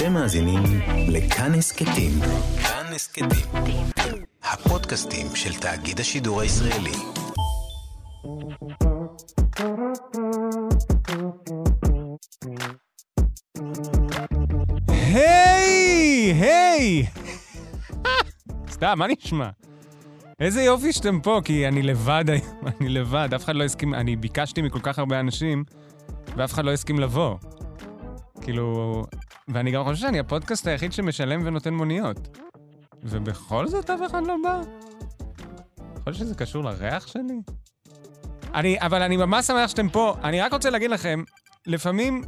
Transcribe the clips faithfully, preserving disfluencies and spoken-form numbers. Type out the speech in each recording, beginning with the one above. אתם מאזינים לכאן הסקטים. כאן הסקטים. הפודקאסטים של תאגיד השידור הישראלי. היי, היי. סתם, מה נשמע? איזה יופי שאתם פה, כי אני לבד היום, אני לבד, אף אחד לא הסכים, אני ביקשתי מכל כך הרבה אנשים, ואף אחד לא הסכים לבוא. כאילו, ואני גם חושב שאני הפודקאסט היחיד שמשלם ונותן מוניות. ובכל זאת אף אחד לא בא. יכול שזה קשור לריח שלי? אני, אבל אני ממש שמח שאתם פה, אני רק רוצה להגיד לכם, לפעמים,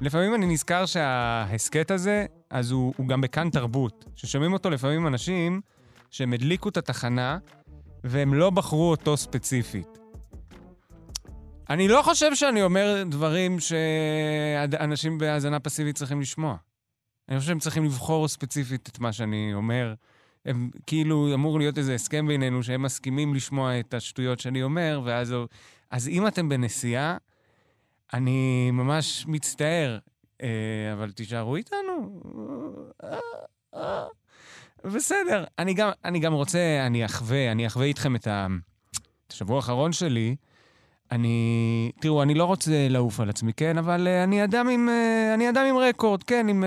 לפעמים אני נזכר שההסקט הזה, אז הוא, הוא גם בכאן תרבות, ששומעים אותו לפעמים אנשים, שהם הדליקו את התחנה, והם לא בחרו אותו ספציפית. אני לא חושב שאני אומר דברים שאנשים בהאזנה פסיבית צריכים לשמוע. אני חושב שהם צריכים לבחור ספציפית את מה שאני אומר. הם, כאילו אמור להיות איזה הסכם בינינו, שהם מסכימים לשמוע את השטויות שאני אומר, ואז, אז אם אתם בנסיעה, אני ממש מצטער, אבל תישארו איתנו. בסדר, אני גם, אני גם רוצה, אני אחווה, אני אחווה איתכם את השבוע האחרון שלי. אני, תראו, אני לא רוצה לעוף על עצמי, כן, אבל אני אדם עם, אני אדם עם רקורד, כן, עם,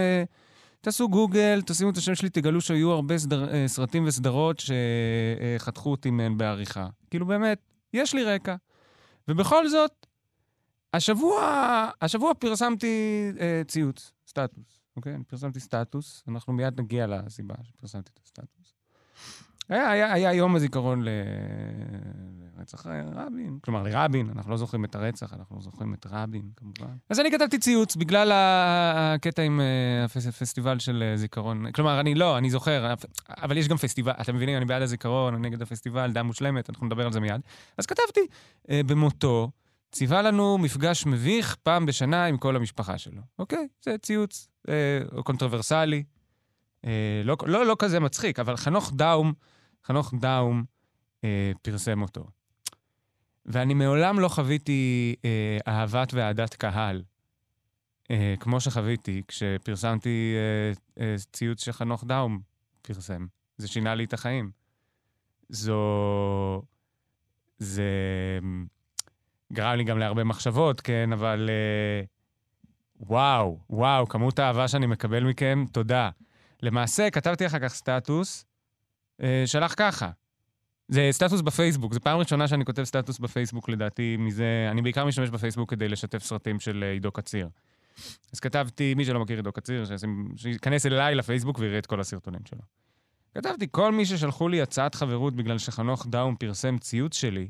תעשו גוגל, תשימו את השם שלי, תגלו שהיו הרבה סדר, סרטים וסדרות שחתכו אותי מהן בעריכה. כאילו באמת, יש לי רקע. ובכל זאת, השבוע, השבוע פרסמתי ציוץ, סטטוס. אוקיי, אני פרסמתי סטטוס, אנחנו מיד נגיע לסיבה שפרסמתי את הסטטוס. היה, היה, היה יום הזיכרון לרצח רבין, כלומר לרבין, אנחנו לא זוכרים את הרצח, אנחנו זוכרים את רבין, כמובן. אז אני כתבתי ציוץ, בגלל הקטע עם הפסטיבל של זיכרון, כלומר, אני לא, אני זוכר, אבל יש גם פסטיבל, אתם מבינים, אני בעד הזיכרון, אני נגד הפסטיבל, דם מושלמת, אנחנו נדבר על זה מיד. אז כתבתי, במותו, ציווה לנו מפגש מביך פעם בשנה עם כל המשפחה שלו. אוקיי? זה ציוץ אה, קונטרוברסלי. אה, לא, לא, לא כזה מצחיק, אבל חנוך דאום, חנוך דאום אה, פרסם אותו. ואני מעולם לא חוויתי אה, אהבת ועדת קהל, אה, כמו שחוויתי כשפרסמתי אה, אה, ציוץ שחנוך דאום פרסם. זה שינה לי את החיים. זו... זה... גרם לי גם להרבה מחשבות, כן, אבל וואו, וואו, כמות האהבה שאני מקבל מכם, תודה. למעשה, כתבתי אחר כך סטטוס, שלח ככה. זה סטטוס בפייסבוק, זו פעם ראשונה שאני כותב סטטוס בפייסבוק, לדעתי מזה, אני בעיקר משתמש בפייסבוק כדי לשתף סרטים של עידו קציר. אז כתבתי, מי שלא מכיר עידו קציר, שיכנס אליי לפייסבוק ויראה את כל הסרטונים שלו. כתבתי, כל מי ששלחו לי הצעת חברות בגלל שחנוך דאום פרסם ציוץ שלי,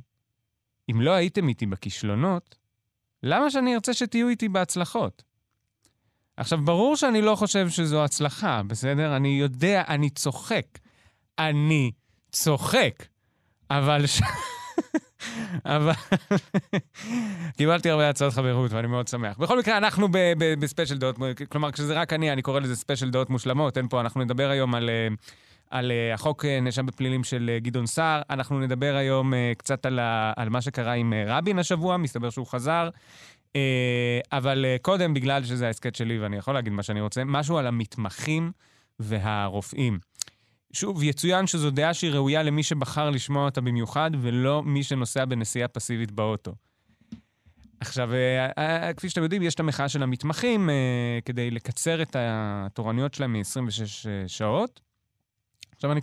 אם לא הייתם איתי בכישלונות, למה שאני ארצה שתהיו איתי בהצלחות? עכשיו, ברור שאני לא חושב שזו הצלחה, בסדר? אני יודע, אני צוחק. אני צוחק. אבל... ש... אבל... קיבלתי הרבה הצעות חברות, ואני מאוד שמח. בכל מקרה, אנחנו ב- ב- בספשייל דעות... כלומר, כשזה רק אני, אני קורא לזה ספשייל דעות מושלמות. אין פה, אנחנו נדבר היום על... על החוק נשם בפלילים של גדעון שר. אנחנו נדבר היום קצת על, ה, על מה שקרה עם רבין השבוע, מסתבר שהוא חזר, אבל קודם, בגלל שזה ההסקט שלי, ואני יכול להגיד מה שאני רוצה, משהו על המתמחים והרופאים. שוב, יצוין שזו דעה שהיא ראויה למי שבחר לשמוע אותה במיוחד, ולא מי שנוסע בנסיעה פסיבית באוטו. עכשיו, כפי שאתם יודעים, יש את המחאה של המתמחים, כדי לקצר את התורניות שלהם מ-עשרים ושש שעות, עכשיו אני...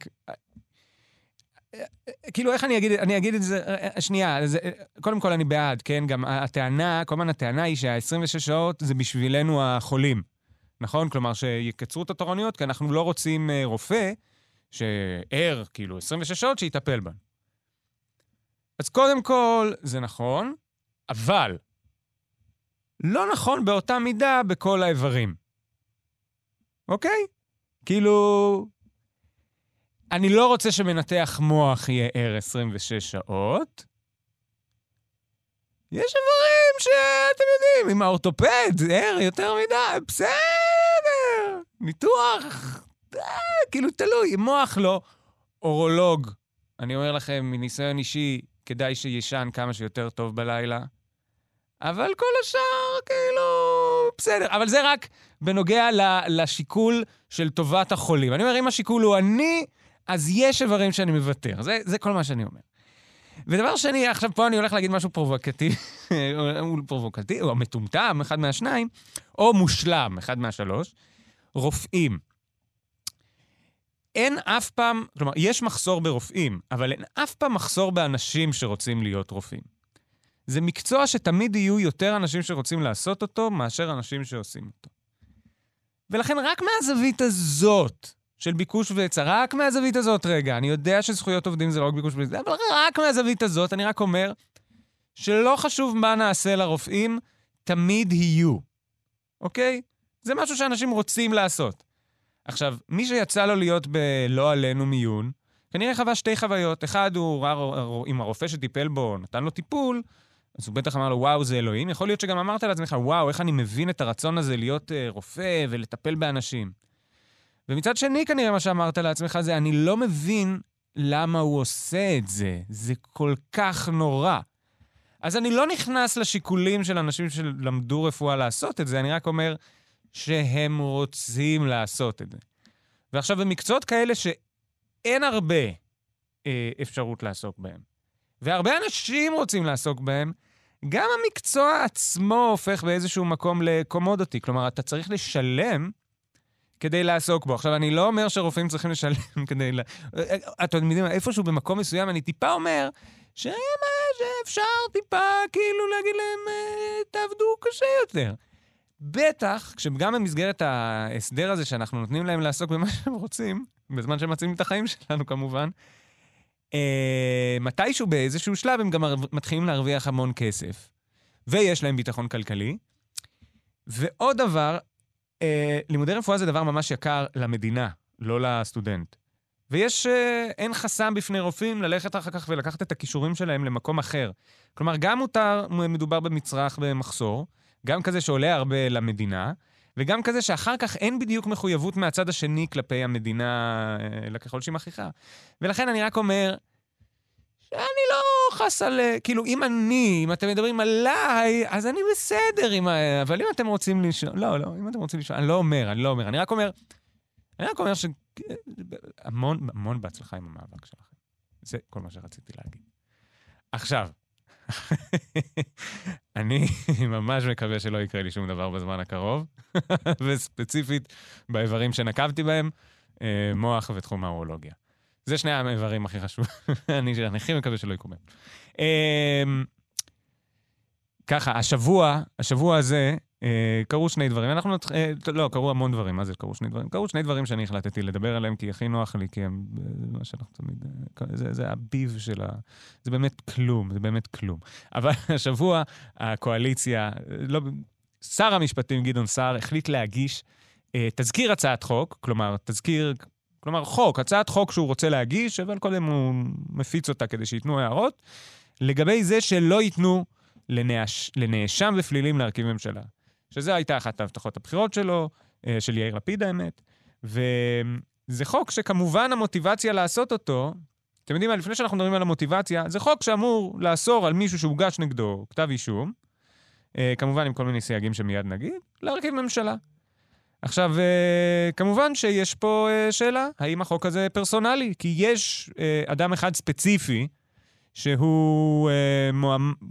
כאילו, איך אני אגיד, אני אגיד את זה... שנייה, זה... קודם כל אני בעד, כן? גם הטענה, כל הזמן הטענה היא שה-עשרים ושש שעות זה בשבילנו החולים, נכון? כלומר, שיקצרו את התורניות, כי אנחנו לא רוצים רופא שער, כאילו, עשרים ושש שעות שיטפל בן. אז קודם כל, זה נכון, אבל לא נכון באותה מידה בכל האיברים. אוקיי? כאילו... אני לא רוצה שמנתח מוח יהיה ער עשרים ושש שעות. יש דברים שאתם יודעים, אם האורתופד ער יותר מדי, בסדר. ניתוח, אה, כאילו תלוי, מוח לא. אורולוג, אני אומר לכם, מניסיון אישי, כדאי שישן כמה שיותר טוב בלילה. אבל כל השאר, כאילו, בסדר, אבל זה רק בנוגע לשיקול של טובת החולים. אני אומר, אם השיקול הוא אני, אז יש איברים שאני מוותר. זה, זה כל מה שאני אומר. ודבר שני, עכשיו פה אני הולך להגיד משהו פרובוקטיבי, או פרובוקטיבי, או מטומטם, אחד מהשניים, או מושלם, אחד מהשלוש, רופאים. אין אף פעם, כלומר, יש מחסור ברופאים, אבל אין אף פעם מחסור באנשים שרוצים להיות רופאים. זה מקצוע שתמיד יהיו יותר אנשים שרוצים לעשות אותו, מאשר אנשים שעושים אותו. ולכן רק מהזווית הזאת, של ביקוש והיצע, רק מהזווית הזאת, רגע, אני יודע שזכויות עובדים זה לא רק ביקוש והיצע, אבל רק מהזווית הזאת, אני רק אומר, שלא חשוב מה נעשה לרופאים, תמיד יהיו. אוקיי? זה משהו שאנשים רוצים לעשות. עכשיו, מי שיצא לו להיות בלא עלינו מיון, כנראה חווה שתי חוויות. אחד, הוא ראה עם הרופא שטיפל בו, נתן לו טיפול, אז הוא בטח אמר לו, וואו, זה אלוהים. יכול להיות שגם אמרת לעצמך, וואו, איך אני מבין את הרצון הזה להיות רופא ולטפל באנשים. ומצד שני, כנראה מה שאמרת לעצמך זה, אני לא מבין למה הוא עושה את זה. זה כל כך נורא. אז אני לא נכנס לשיקולים של אנשים שלמדו רפואה לעשות את זה, אני רק אומר שהם רוצים לעשות את זה. ועכשיו, במקצועות כאלה שאין הרבה אה, אפשרות לעסוק בהם, והרבה אנשים רוצים לעסוק בהם, גם המקצוע עצמו הופך באיזשהו מקום לקומודיטי. כלומר, אתה צריך לשלם כדי לעסוק בו. עכשיו, אני לא אומר שרופאים צריכים לשלם כדי... אתם יודעים, איפשהו במקום מסוים, אני טיפה אומר שמה שאפשר טיפה כאילו להגיד להם, תעבדו קשה יותר. בטח, כשגם במסגרת ההסדר הזה שאנחנו נותנים להם לעסוק במה שהם רוצים, בזמן שהם מציעים את החיים שלנו כמובן, מתישהו באיזשהו שלב הם גם מתחילים להרוויח המון כסף, ויש להם ביטחון כלכלי. ועוד דבר, לימודי רפואה זה דבר ממש יקר למדינה, לא לסטודנט. ויש, אין חסם בפני רופאים ללכת אחר כך ולקחת את הכישורים שלהם למקום אחר. כלומר, גם מותר, מדובר במצרך במחסור, גם כזה שעולה הרבה למדינה, וגם כזה שאחר כך אין בדיוק מחויבות מהצד השני כלפי המדינה, אלא ככל שהיא מכריחה. ולכן אני רק אומר, שאני לא חס על... כאילו, אם אני, אם אתם מדברים עליי, אז אני בסדר עם ה... אבל אם אתם רוצים לשאול... לא, לא, אם אתם רוצים לשאול... אני לא אומר, אני לא אומר. אני רק אומר... אני רק אומר ש... המון, המון בהצלחה עם המאבק שלכם. זה כל מה שרציתי להגיד. עכשיו... אני ממש מקווה שלא יקרה לי שום דבר בזמן הקרוב, וספציפית באיברים שנקבתי בהם, מוח ותחום האורולוגיה. זה שני האיברים הכי חשובים, אני הכי מקווה שלא יקומם. ככה, השבוע, השבוע הזה, קרו שני דברים, אנחנו לא, קרו המון דברים, מה זה קרו שני דברים? קרו שני דברים שאני החלטתי לדבר עליהם, כי הכי נוח לי, כי הם, מה שאנחנו תמיד, זה, זה הביב של ה... זה באמת כלום, זה באמת כלום. אבל השבוע, הקואליציה, לא, שר המשפטים, גדעון שר, החליט להגיש תזכיר הצעת חוק, כלומר, תזכיר, כלומר, חוק, הצעת חוק שהוא רוצה להגיש, אבל קודם הוא מפיץ אותה כדי שיתנו הערות, לגבי זה שלא ייתנו לנאש, לנאשם ופלילים להרכיב ממשלה. שזה הייתה אחת ההבטחות הבחירות שלו, של יאיר לפיד האמת, וזה חוק שכמובן המוטיבציה לעשות אותו, אתם יודעים, לפני שאנחנו מדברים על המוטיבציה, זה חוק שאמור לאסור על מישהו שהוגש נגדו כתב אישום, כמובן עם כל מיני סייגים שמיד נגיד, להרכיב ממשלה. עכשיו, כמובן שיש פה שאלה, האם החוק הזה פרסונלי? כי יש אדם אחד ספציפי, שהוא,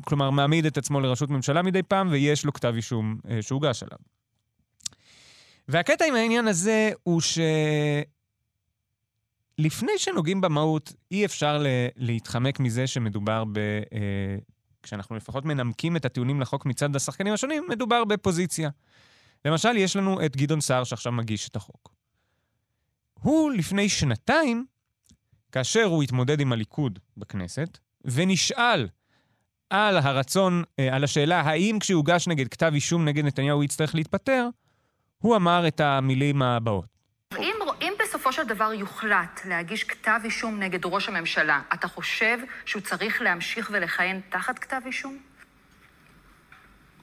כלומר, מעמיד את עצמו לראשות ממשלה מדי פעם, ויש לו כתב אישום שהוגש עליו. והקטע עם העניין הזה הוא שלפני שנוגעים במהות, אי אפשר להתחמק מזה שמדובר ב... כשאנחנו לפחות מנמקים את הטיעונים לחוק מצד השחקנים השונים, מדובר בפוזיציה. למשל, יש לנו את גדעון שר שעכשיו מגיש את החוק. הוא לפני שנתיים, כאשר הוא התמודד עם הליכוד בכנסת, ונשאל על הרצון, על השאלה האם כשהוגש נגד כתב אישום נגד נתניהו הוא יצטרך להתפטר, הוא אמר את המילים הבאות. אם, אם בסופו של דבר יוחלט להגיש כתב אישום נגד ראש הממשלה, אתה חושב שהוא צריך להמשיך ולכהן תחת כתב אישום?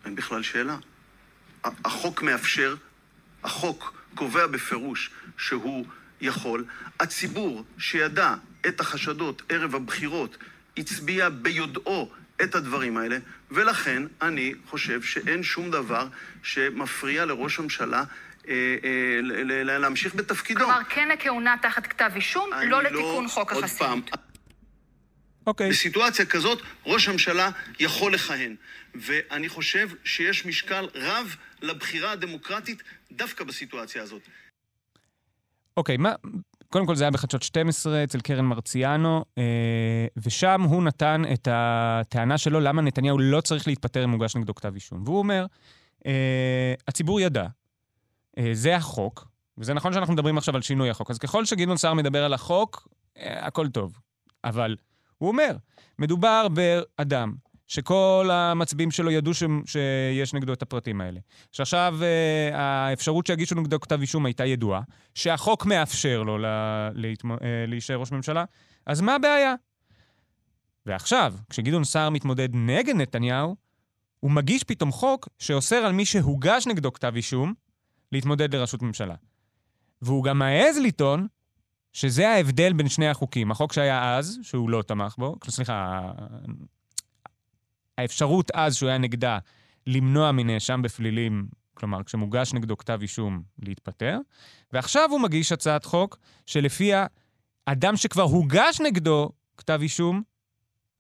אין בכלל שאלה. החוק מאפשר, החוק קובע בפירוש שהוא יכול. הציבור שידע את החשדות ערב הבחירות הצביע ביודעו את הדברים האלה, ולכן אני חושב שאין שום דבר שמפריע לראש הממשלה להמשיך בתפקידו. כלומר, כן הכהונה תחת כתב אישום, לא לתיקון חוק החסינות. אוקיי. בסיטואציה כזאת, ראש הממשלה יכול לכהן. ואני חושב שיש משקל רב לבחירה הדמוקרטית דווקא בסיטואציה הזאת. אוקיי, מה... קודם כל זה היה בחדשות שתים עשרה אצל קרן מרציאנו, ושם הוא נתן את הטענה שלו למה נתניהו לא צריך להתפטר אם הוגש נגדו כתב אישום. והוא אומר, הציבור ידע, זה החוק, וזה נכון שאנחנו מדברים עכשיו על שינוי החוק, אז ככל שגדעון שר מדבר על החוק, הכל טוב. אבל הוא אומר, מדובר באדם, שכל המצביעים שלו ידעו ש... שיש נגדו את הפרטים האלה. שעכשיו אה, האפשרות שהגישו נגדו כתב אישום הייתה ידועה, שהחוק מאפשר לו לה... להתמ... להישאר ראש ממשלה, אז מה הבעיה? ועכשיו, כשגדעון שר מתמודד נגד נתניהו, הוא מגיש פתאום חוק שאוסר על מי שהוגש נגדו כתב אישום להתמודד לראשות ממשלה. והוא גם מעז לטעון שזה ההבדל בין שני החוקים. החוק שהיה אז, שהוא לא תמך בו, סליחה, האפשרות אז שהוא היה נגדה למנוע מנאשם בפלילים, כלומר, כשמוגש נגדו כתב אישום להתפטר, ועכשיו הוא מגיש הצעת חוק שלפיה אדם שכבר הוגש נגדו כתב אישום,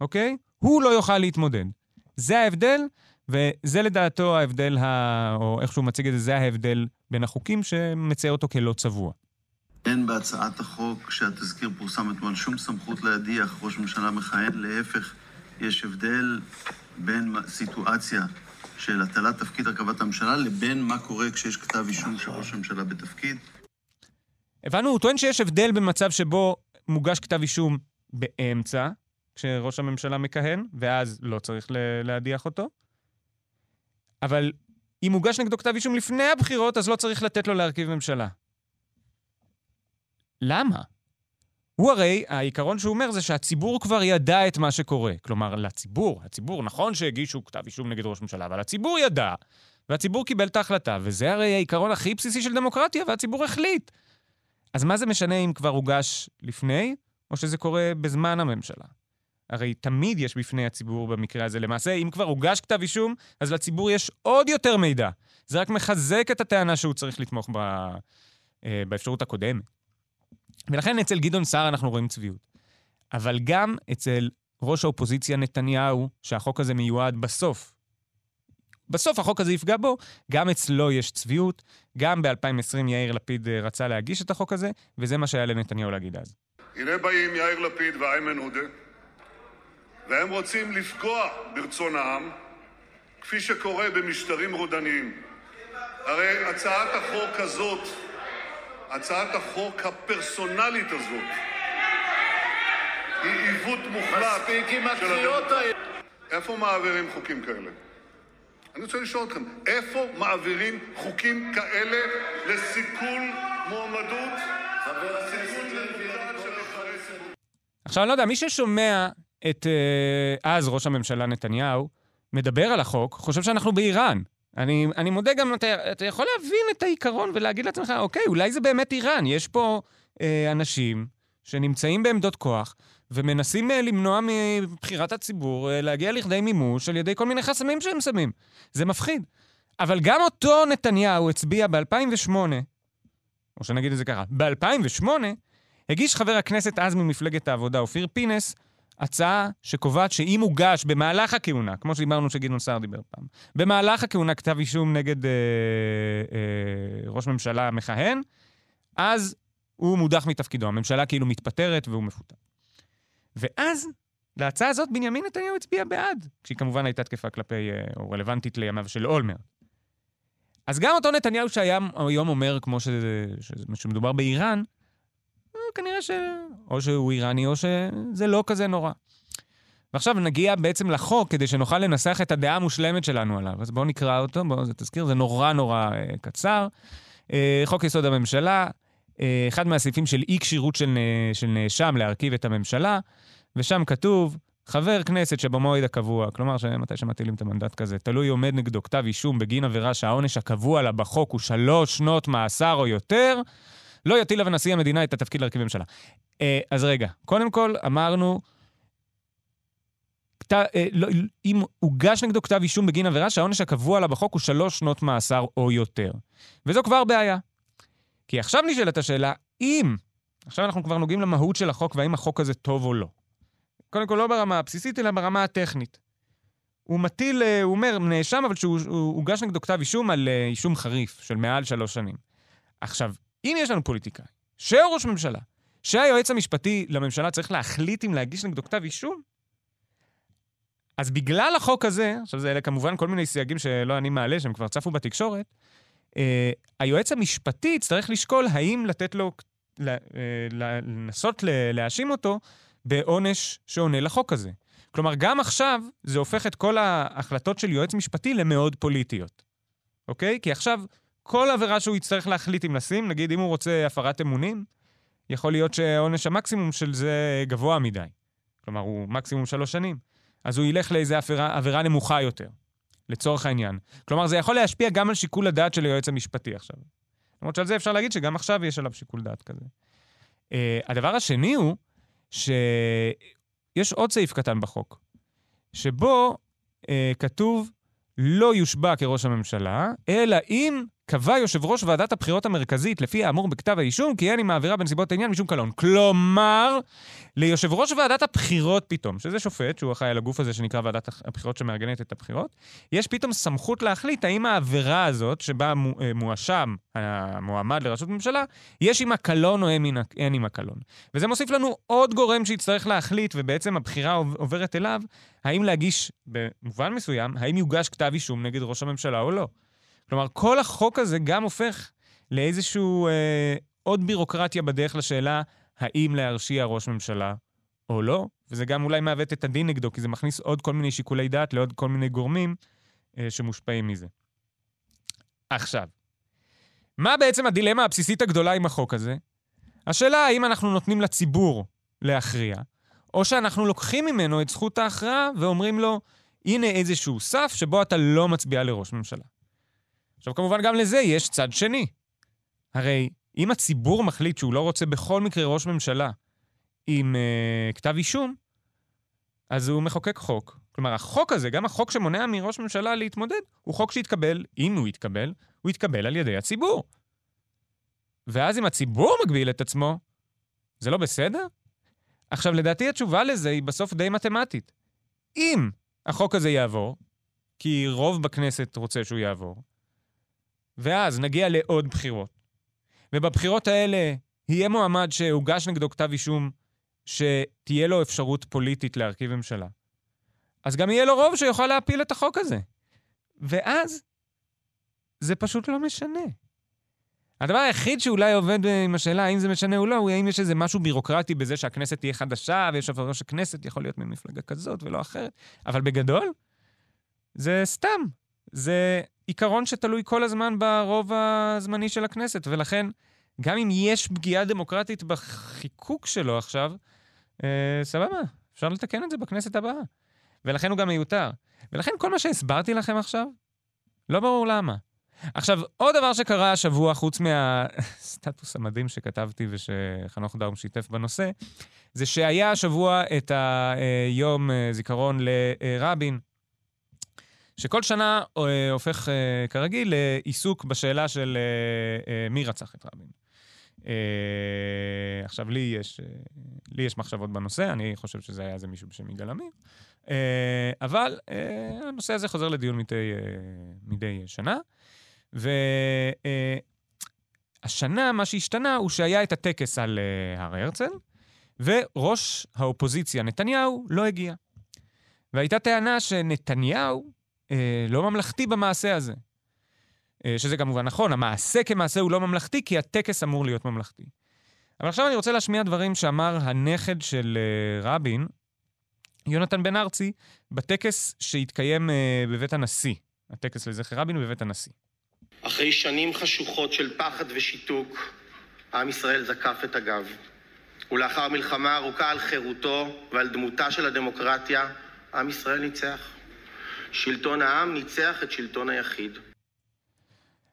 אוקיי? הוא לא יוכל להתמודד. זה ההבדל, וזה לדעתו ההבדל, ה... או איך שהוא מציג את זה, זה ההבדל בין החוקים שמציע אותו כלא צבוע. אין בהצעת החוק שהתזכיר פורסם אתמול שום סמכות להדיח ראש ממשלה מכהן, להפך, יש הבדל בין סיטואציה של הטלת תפקיד הרכבת הממשלה לבין מה קורה כשיש כתב אישום של ראש הממשלה בתפקיד. הבנו, הוא טוען שיש הבדל במצב שבו מוגש כתב אישום באמצע, כשראש הממשלה מכהן, ואז לא צריך להדיח אותו. אבל אם מוגש נגדו כתב אישום לפני הבחירות, אז לא צריך לתת לו להרכיב ממשלה. למה? הוא הרי, העיקרון שהוא אומר זה שהציבור כבר ידע את מה שקורה. כלומר, לציבור, הציבור, נכון שהגישו כתב אישום נגד ראש ממשלה, אבל הציבור ידע, והציבור קיבל את ההחלטה, וזה הרי העיקרון הכי בסיסי של דמוקרטיה, והציבור החליט. אז מה זה משנה אם כבר הוגש לפני, או שזה קורה בזמן הממשלה? הרי תמיד יש בפני הציבור במקרה הזה. למעשה, אם כבר הוגש כתב אישום, אז לציבור יש עוד יותר מידע. זה רק מחזק את הטענה שהוא צריך לתמוך ב... באפשרות הקודמת. ולכן אצל גדעון שר אנחנו רואים צביעות. אבל גם אצל ראש האופוזיציה נתניהו, שהחוק הזה מיועד בסוף. בסוף החוק הזה יפגע בו, גם אצלו יש צביעות, גם ב-אלפיים ועשרים יאיר לפיד רצה להגיש את החוק הזה, וזה מה שהיה לנתניהו להגיד אז. הנה באים יאיר לפיד ואיימן עודה, והם רוצים לפגוע ברצון העם, כפי שקורה במשטרים רודניים. הרי הצעת החוק הזאת, הצעת החוק הפרסונלית הזאת היא עיוות מוחלט של הדמוקרטיה. איפה מעבירים חוקים כאלה? אני רוצה לשאול אתכם, איפה מעבירים חוקים כאלה לסיכול מועמדות? עכשיו אני לא יודע, מי ששומע את אז ראש הממשלה נתניהו מדבר על החוק, חושב שאנחנו באיראן. אני, אני מודה גם, אתה, אתה יכול להבין את העיקרון ולהגיד לעצמך, אוקיי, אולי זה באמת איראן. יש פה אה, אנשים שנמצאים בעמדות כוח ומנסים אה, למנוע מבחירת הציבור, אה, להגיע לכדי מימוש על ידי כל מיני חסמים שהם שמים. זה מפחיד. אבל גם אותו נתניהו הצביע ב-אלפיים ושמונה, או שנגיד את זה ככה, ב-אלפיים ושמונה הגיש חבר הכנסת אז ממפלגת העבודה, אופיר פינס, הצעה שקובעת שאם הוגש במהלך הכהונה, כמו שדיברנו שגדעון שר דיבר פעם, במהלך הכהונה כתב אישום נגד אה, אה, ראש ממשלה מכהן, אז הוא מודח מתפקידו. הממשלה כאילו מתפטרת והוא מפוטר. ואז, להצעה הזאת, בנימין נתניהו הצביע בעד, כשהיא כמובן הייתה תקפה כלפי, אה, או רלוונטית לימיו של אולמרט. אז גם אותו נתניהו שהיה היום אומר, כמו ש... ש... שמדובר באיראן, כנראה ש... או שהוא איראני, או שזה לא כזה נורא. ועכשיו נגיע בעצם לחוק, כדי שנוכל לנסח את הדעה המושלמת שלנו עליו. אז בואו נקרא אותו, בואו, זה תזכיר, זה נורא נורא אה, קצר. אה, חוק יסוד הממשלה, אה, אחד מהסעיפים של אי-קשירות של, של נאשם להרכיב את הממשלה, ושם כתוב, חבר כנסת שבמועד הקבוע, כלומר, שמתי שמטילים את המנדט כזה, תלוי עומד נגדו כתב אישום בגין עבירה שהעונש הקבוע לה בחוק הוא שלוש שנות מאסר או יותר, לא יטיל עליו נשיא המדינה את התפקיד להרכיב ממשלה. אז רגע, קודם כל אמרנו, כת... לא... אם הוגש נגדו כתב אישום בגין עבירה, שהעונש הקבוע לה בחוק הוא שלוש שנות מאסר או יותר. וזו כבר בעיה. כי עכשיו נשאלת השאלה, אם, עכשיו אנחנו כבר נוגעים למהות של החוק, והאם החוק הזה טוב או לא. קודם כל לא ברמה הבסיסית, אלא ברמה הטכנית. הוא מטיל, הוא אומר, נאשם, אבל שהוא הוגש נגדו כתב אישום על אישום חריף, של מעל שלוש שנים. עכשיו, אם יש לנו פוליטיקאי, שראש ממשלה, שהיועץ המשפטי לממשלה צריך להחליט אם להגיש נגדו כתב אישום, אז בגלל החוק הזה, עכשיו זה אלה כמובן כל מיני סייגים שלא אני מעלה, שהם כבר צפו בתקשורת, אה, היועץ המשפטי צריך לשקול האם לתת לו, לה, לה, לנסות להאשים אותו בעונש שעונה לחוק הזה. כלומר, גם עכשיו זה הופך את כל ההחלטות של יועץ משפטי למאוד פוליטיות. אוקיי? כי עכשיו כל עבירה שהוא יצטרך להחליט אם לשים, נגיד אם הוא רוצה הפרת אמונים, יכול להיות שעונש המקסימום של זה גבוה מדי. כלומר, הוא מקסימום שלוש שנים. אז הוא ילך לאיזו עבירה, עבירה נמוכה יותר, לצורך העניין. כלומר, זה יכול להשפיע גם על שיקול הדעת של היועץ המשפטי עכשיו. למרות שעל זה אפשר להגיד שגם עכשיו יש עליו שיקול דעת כזה. Uh, הדבר השני הוא שיש עוד סעיף קטן בחוק, שבו uh, כתוב לא יושבע כראש הממשלה, אלא אם קבע יושב ראש ועדת הבחירות המרכזית, לפי האמור בכתב האישום, כי אין עם העבירה בנסיבות העניין משום קלון. כלומר, ליושב ראש ועדת הבחירות פתאום, שזה שופט, שהוא אחראי על הגוף הזה שנקרא ועדת הבחירות שמארגנת את הבחירות, יש פתאום סמכות להחליט האם העבירה הזאת, שבה מואשם המועמד לראשות ממשלה, יש עם הקלון או אין עם הקלון. וזה מוסיף לנו עוד גורם שיצטרך להחליט, ובעצם הבחירה עוברת אליו, האם להגיש, במובן מסוים, האם יוגש כתב אישום נגד ראש הממשלה או לא. כלומר, כל החוק הזה גם הופך לאיזשהו אה, עוד בירוקרטיה בדרך לשאלה האם להרשיע ראש ממשלה או לא, וזה גם אולי מעוות את הדין נגדו, כי זה מכניס עוד כל מיני שיקולי דעת לעוד כל מיני גורמים אה, שמושפעים מזה. עכשיו, מה בעצם הדילמה הבסיסית הגדולה עם החוק הזה? השאלה האם אנחנו נותנים לציבור להכריע, או שאנחנו לוקחים ממנו את זכות ההכרעה ואומרים לו, הנה איזשהו סף שבו אתה לא מצביע לראש ממשלה. עכשיו, כמובן, גם לזה יש צד שני. הרי אם הציבור מחליט שהוא לא רוצה בכל מקרה ראש ממשלה עם אה, כתב אישום, אז הוא מחוקק חוק. כלומר, החוק הזה, גם החוק שמונע מראש ממשלה להתמודד, הוא חוק שיתקבל, אם הוא יתקבל, הוא יתקבל על ידי הציבור. ואז אם הציבור מגביל את עצמו, זה לא בסדר? עכשיו, לדעתי התשובה לזה היא בסוף די מתמטית. אם החוק הזה יעבור, כי רוב בכנסת רוצה שהוא יעבור, ואז נגיע לעוד בחירות. ובבחירות האלה יהיה מועמד שהוגש נגדו כתב אישום שתהיה לו אפשרות פוליטית להרכיב ממשלה. אז גם יהיה לו רוב שיוכל להפיל את החוק הזה. ואז זה פשוט לא משנה. הדבר היחיד שאולי עובד עם השאלה האם זה משנה או לא, הוא האם יש איזה משהו בירוקרטי בזה שהכנסת תהיה חדשה, ויש עבר ראש הכנסת יכול להיות ממפלגה כזאת ולא אחרת. אבל בגדול, זה סתם. זה עיקרון שתלוי כל הזמן ברוב הזמני של הכנסת, ולכן גם אם יש פגיעה דמוקרטית בחיקוק שלו עכשיו, אה, סבבה, אפשר לתקן את זה בכנסת הבאה. ולכן הוא גם מיותר. ולכן כל מה שהסברתי לכם עכשיו, לא ברור למה. עכשיו, עוד דבר שקרה השבוע, חוץ מהסטטוס המדהים שכתבתי ושחנוך דאום שיתף בנושא, זה שהיה השבוע את היום זיכרון לרבין, שכל שנה הופך כרגיל לעיסוק בשאלה של מי רצח את רבין. עכשיו, לי יש, לי יש מחשבות בנושא, אני חושב שזה היה זה מישהו בשם יגאל עמיר, אבל הנושא הזה חוזר לדיון מדי, מדי שנה, והשנה מה שהשתנה הוא שהיה את הטקס על הר הרצל, וראש האופוזיציה נתניהו לא הגיע. והייתה טענה שנתניהו אה, לא ממלכתי במעשה הזה. אה, שזה כמובן נכון, המעשה כמעשה הוא לא ממלכתי, כי הטקס אמור להיות ממלכתי. אבל עכשיו אני רוצה להשמיע דברים שאמר הנכד של אה, רבין, יונתן בן ארצי, בטקס שהתקיים אה, בבית הנשיא. הטקס לזכר רבין בבית הנשיא. אחרי שנים חשוכות של פחד ושיתוק, עם ישראל זקף את הגב. ולאחר מלחמה ארוכה על חירותו ועל דמותה של הדמוקרטיה, עם ישראל ניצח. שלטון העם ניצח את שלטון היחיד.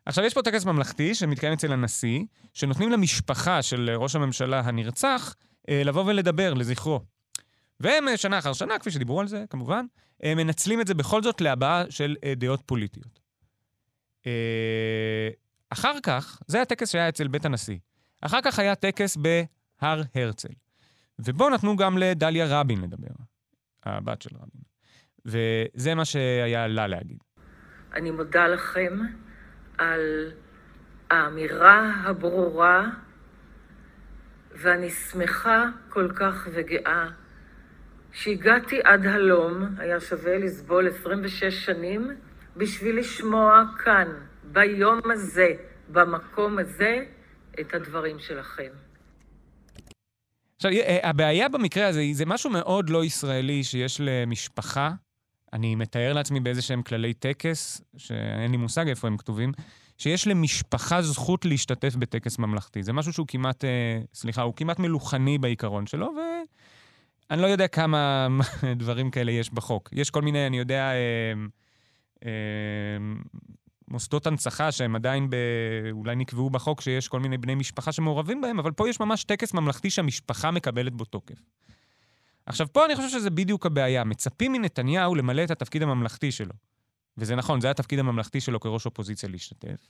עכשיו יש פה טקס ממלכתי שמתקיים אצל הנשיא, שנותנים למשפחה של ראש הממשלה הנרצח לבוא ולדבר לזכרו. והם שנה אחר שנה, כפי שדיברו על זה, כמובן, הם מנצלים את זה בכל זאת להבעה של דעות פוליטיות. אחר כך, זה היה טקס שהיה אצל בית הנשיא. אחר כך היה טקס בהר הרצל. ובו נתנו גם לדליה רבין לדבר, הבת של רבין. וזה מה שהיה לה להגיד. אני מודה לכם על האמירה הברורה, ואני שמחה כל כך וגאה, שהגעתי עד הלום, היה שווה לסבול עשרים ושש שנים, בשביל לשמוע כאן, ביום הזה, במקום הזה, את הדברים שלכם. עכשיו, הבעיה במקרה הזה, זה משהו מאוד לא ישראלי שיש למשפחה, אני מתאר לעצמי באיזה שהם כללי טקס, שאין לי מושג איפה הם כתובים, שיש למשפחה זכות להשתתף בטקס ממלכתי. זה משהו שהוא כמעט, סליחה, הוא כמעט מלוכני בעיקרון שלו, ו... אני לא יודע כמה דברים כאלה יש בחוק. יש כל מיני, אני יודע, מוסדות הנצחה שהם עדיין אולי נקבעו בחוק, שיש כל מיני בני משפחה שמעורבים בהם, אבל פה יש ממש טקס ממלכתי שהמשפחה מקבלת בו תוקף. עכשיו, פה אני חושב שזה בדיוק הבעיה. מצפים מנתניהו למלא את התפקיד הממלכתי שלו. וזה נכון, זה היה התפקיד הממלכתי שלו כראש אופוזיציה להשתתף.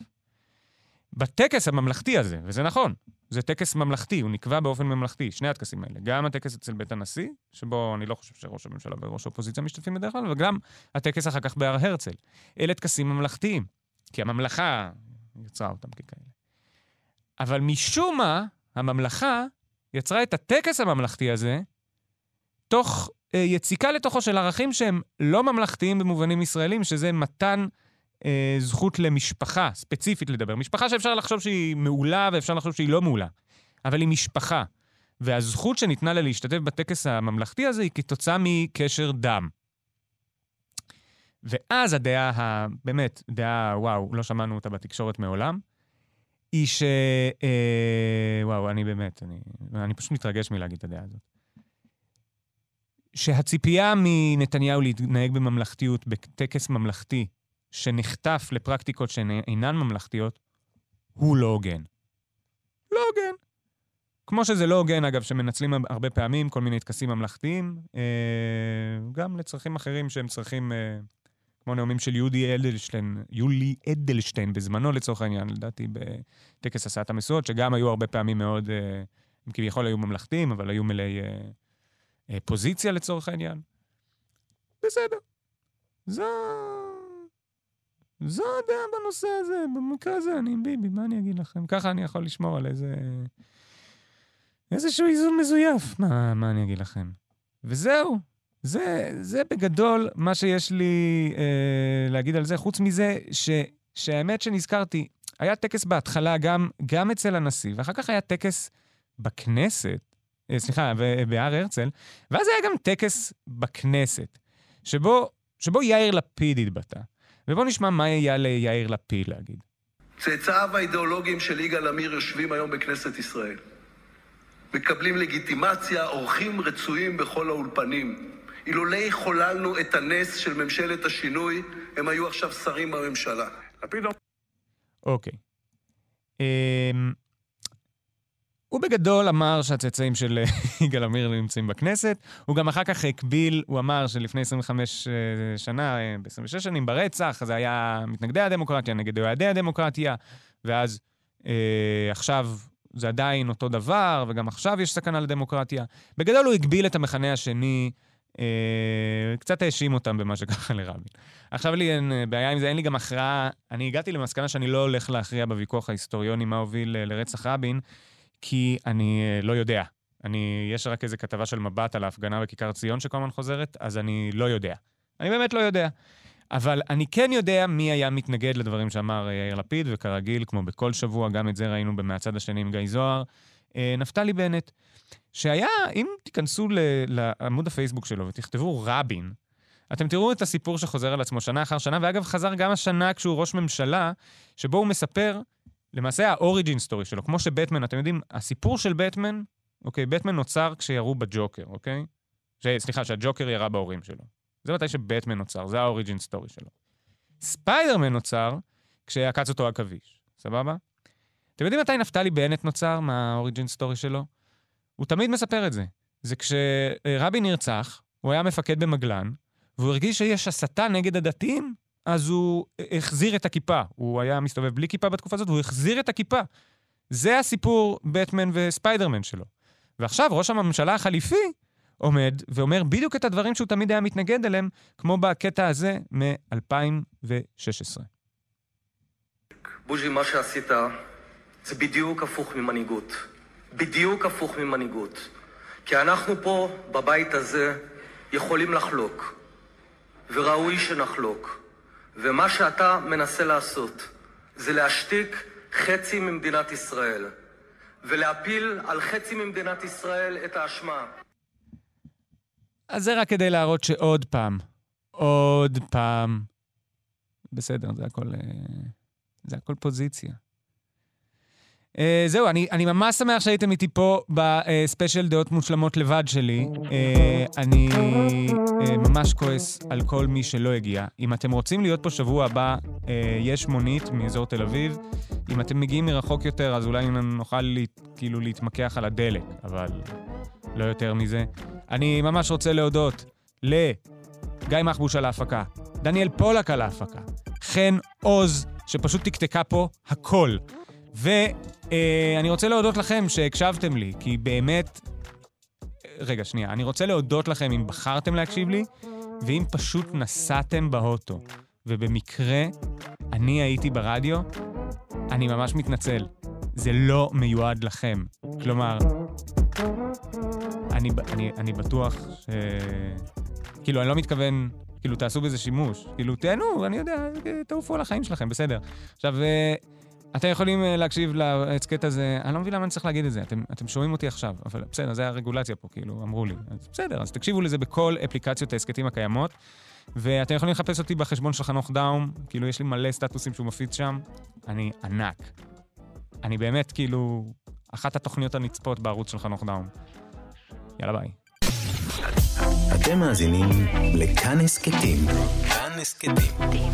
בטקס הממלכתי הזה, וזה נכון, זה טקס ממלכתי, הוא נקבע באופן ממלכתי, שני הטקסים האלה, גם הטקס אצל בית הנשיא, שבו אני לא חושב שראש הממשלה וראש האופוזיציה משתתפים בדרך כלל, וגם הטקס אחר כך בהר הרצל. אלה טקסים ממלכתיים, כי הממלכה יצרה אותם ככאלה. אבל משום מה, הממלכה יצרה את הטקס הממלכתי הזה, תוך אה, יציקה לתוכו של ערכים שהם לא ממלכתיים במובנים ישראלים, שזה מתן זכות למשפחה, ספציפית לדבר. משפחה שאפשר לחשוב שהיא מעולה, ואפשר לחשוב שהיא לא מעולה. אבל היא משפחה. והזכות שניתנה לה להשתתף בטקס הממלכתי הזה, היא כתוצאה מקשר דם. ואז הדעה, באמת, דעה, וואו, לא שמענו אותה בתקשורת מעולם, היא ש... וואו, אני באמת, אני, אני פשוט מתרגש מלהגיד את הדעה הזאת. שהציפייה מנתניהו להתנהג בממלכתיות, בטקס ממלכתי, שנחטף לפרקטיקות שאינן ממלכתיות, הוא לא הוגן. לא הוגן. כמו שזה לא הוגן, אגב, שמנצלים הרבה פעמים כל מיני תקסים ממלכתיים, גם לצרכים אחרים שהם צרכים, כמו נאומים של יולי אדלשטיין, יולי אדלשטיין בזמנו לצורך העניין, לדעתי בטקס השאת המשואות, שגם היו הרבה פעמים מאוד, הם כביכול היו ממלכתיים, אבל היו מלאי פוזיציה לצורך העניין. בסדר. זה... זו הדעה בנושא הזה, במקרה הזה, אני עם ביבי, מה אני אגיד לכם? ככה אני יכול לשמור על איזה... איזשהו איזון מזויף, מה, מה אני אגיד לכם? וזהו, זה, זה בגדול מה שיש לי אה, להגיד על זה, חוץ מזה ש, שהאמת שנזכרתי, היה טקס בהתחלה גם, גם אצל הנשיא, ואחר כך היה טקס בכנסת, אה, סליחה, בהר הרצל, ואז היה גם טקס בכנסת, שבו, שבו יאיר לפיד התבטא. ובוא נשמע מה היה ליאיר לפיד להגיד. צאצאיו האידיאולוגיים של יגאל עמיר יושבים היום בכנסת ישראל. מקבלים לגיטימציה, אורחים רצויים בכל האולפנים. אילולי חוללנו את הנס של ממשלת השינוי, הם היו עכשיו שרים בממשלה. לפיד... אוקיי. הוא בגדול אמר שהצאצאים של יגאל עמיר נמצאים בכנסת, הוא גם אחר כך הקביל, הוא אמר שלפני עשרים וחמש שנה, עשרים ושש שנים ברצח, זה היה מתנגדי הדמוקרטיה, נגד יועדי הדמוקרטיה, ואז אה, עכשיו זה עדיין אותו דבר, וגם עכשיו יש סכנה לדמוקרטיה. בגדול הוא הקביל את המחנה השני, אה, קצת האשים אותם במה שככה לרבין. עכשיו לי אין בעיה עם זה, אין לי גם הכרעה, אני הגעתי למסקנה שאני לא הולך להכריע בוויכוח ההיסטוריוני מה הוביל לרצח רבין, כי אני לא יודע. אני, יש רק איזו כתבה של מבט על ההפגנה בכיכר ציון שכל הזמן חוזרת, אז אני לא יודע. אני באמת לא יודע. אבל אני כן יודע מי היה מתנגד לדברים שאמר יאיר לפיד, וכרגיל, כמו בכל שבוע, גם את זה ראינו במהצד השני עם גיא זוהר, נפתלי בנט, שהיה, אם תיכנסו לעמוד הפייסבוק שלו ותכתבו רבין, אתם תראו את הסיפור שחוזר על עצמו שנה אחר שנה, ואגב חזר גם השנה כשהוא ראש ממשלה, שבו הוא מספר... למעשה האוריג'ין סטורי שלו, כמו שבטמן, אתם יודעים, הסיפור של בטמן, אוקיי, בטמן נוצר כשירו בג'וקר, אוקיי? ש, סליחה, שהג'וקר ירה בהורים שלו. זה מתי שבטמן נוצר, זה האוריג'ין סטורי שלו. ספיידרמן נוצר כשהקץ אותו הכביש, סבבה? אתם יודעים מתי נפתלי בנט נוצר מהאוריג'ין סטורי שלו? הוא תמיד מספר את זה. זה כשרבין נרצח, הוא היה מפקד במגלן, והוא הרגיש שיש הסתה נגד הדתיים, אז הוא החזיר את הכיפה. הוא היה מסתובב בלי כיפה בתקופה הזאת, והוא החזיר את הכיפה. זה הסיפור בטמן וספיידרמן שלו. ועכשיו ראש הממשלה החליפי עומד ואומר בדיוק את הדברים שהוא תמיד היה מתנגד אליהם, כמו בקטע הזה מ-אלפיים ושש עשרה. בוז'י, מה שעשית זה בדיוק הפוך ממנהיגות. בדיוק הפוך ממנהיגות. כי אנחנו פה, בבית הזה, יכולים לחלוק. וראוי שנחלוק. ומה שאתה מנסה לעשות זה להשתיק חצי ממדינת ישראל. ולהפיל על חצי ממדינת ישראל את האשמה. אז זה רק כדי להראות שעוד פעם, עוד פעם, בסדר, זה הכל, זה הכל פוזיציה. זהו, אני, אני ממש שמח שהייתם איתי פה בספיישל דעות מושלמות לבד שלי. אני ממש כועס על כל מי שלא הגיע. אם אתם רוצים להיות פה שבוע הבא, יש מונית מאזור תל אביב. אם אתם מגיעים מרחוק יותר, אז אולי נוכל כאילו להתמקח על הדלק, אבל לא יותר מזה. אני ממש רוצה להודות לגיא מחבוש על ההפקה, דניאל פולק על ההפקה, חן עוז, שפשוט תקתקה פה הכל. ואני רוצה להודות לכם שהקשבתם לי, כי באמת... רגע, שנייה. אני רוצה להודות לכם אם בחרתם להקשיב לי, ואם פשוט נסעתם באוטו, ובמקרה אני הייתי ברדיו, אני ממש מתנצל. זה לא מיועד לכם. כלומר... אני, אני, אני בטוח ש... כאילו, אני לא מתכוון... כאילו, תעשו בזה שימוש. כאילו, תהנו, אני יודע, תעופו על החיים שלכם, בסדר. עכשיו, אתם יכולים להקשיב להצקט הזה, אני לא מבין למה אני צריך להגיד את זה, אתם, אתם שומעים אותי עכשיו, אבל בסדר, זה הרגולציה פה, כאילו, אמרו לי. אז בסדר, אז תקשיבו לזה בכל אפליקציות ההסקטים הקיימות, ואתם יכולים לחפש אותי בחשבון של חנוך דאום, כאילו, יש לי מלא סטטוסים שהוא מפיץ שם, אני ענק. אני באמת, כאילו, אחת התוכניות הנצפות בערוץ של חנוך דאום. יאללה ביי. אתם מאזינים לכאן הסקטים. כאן הסקטים.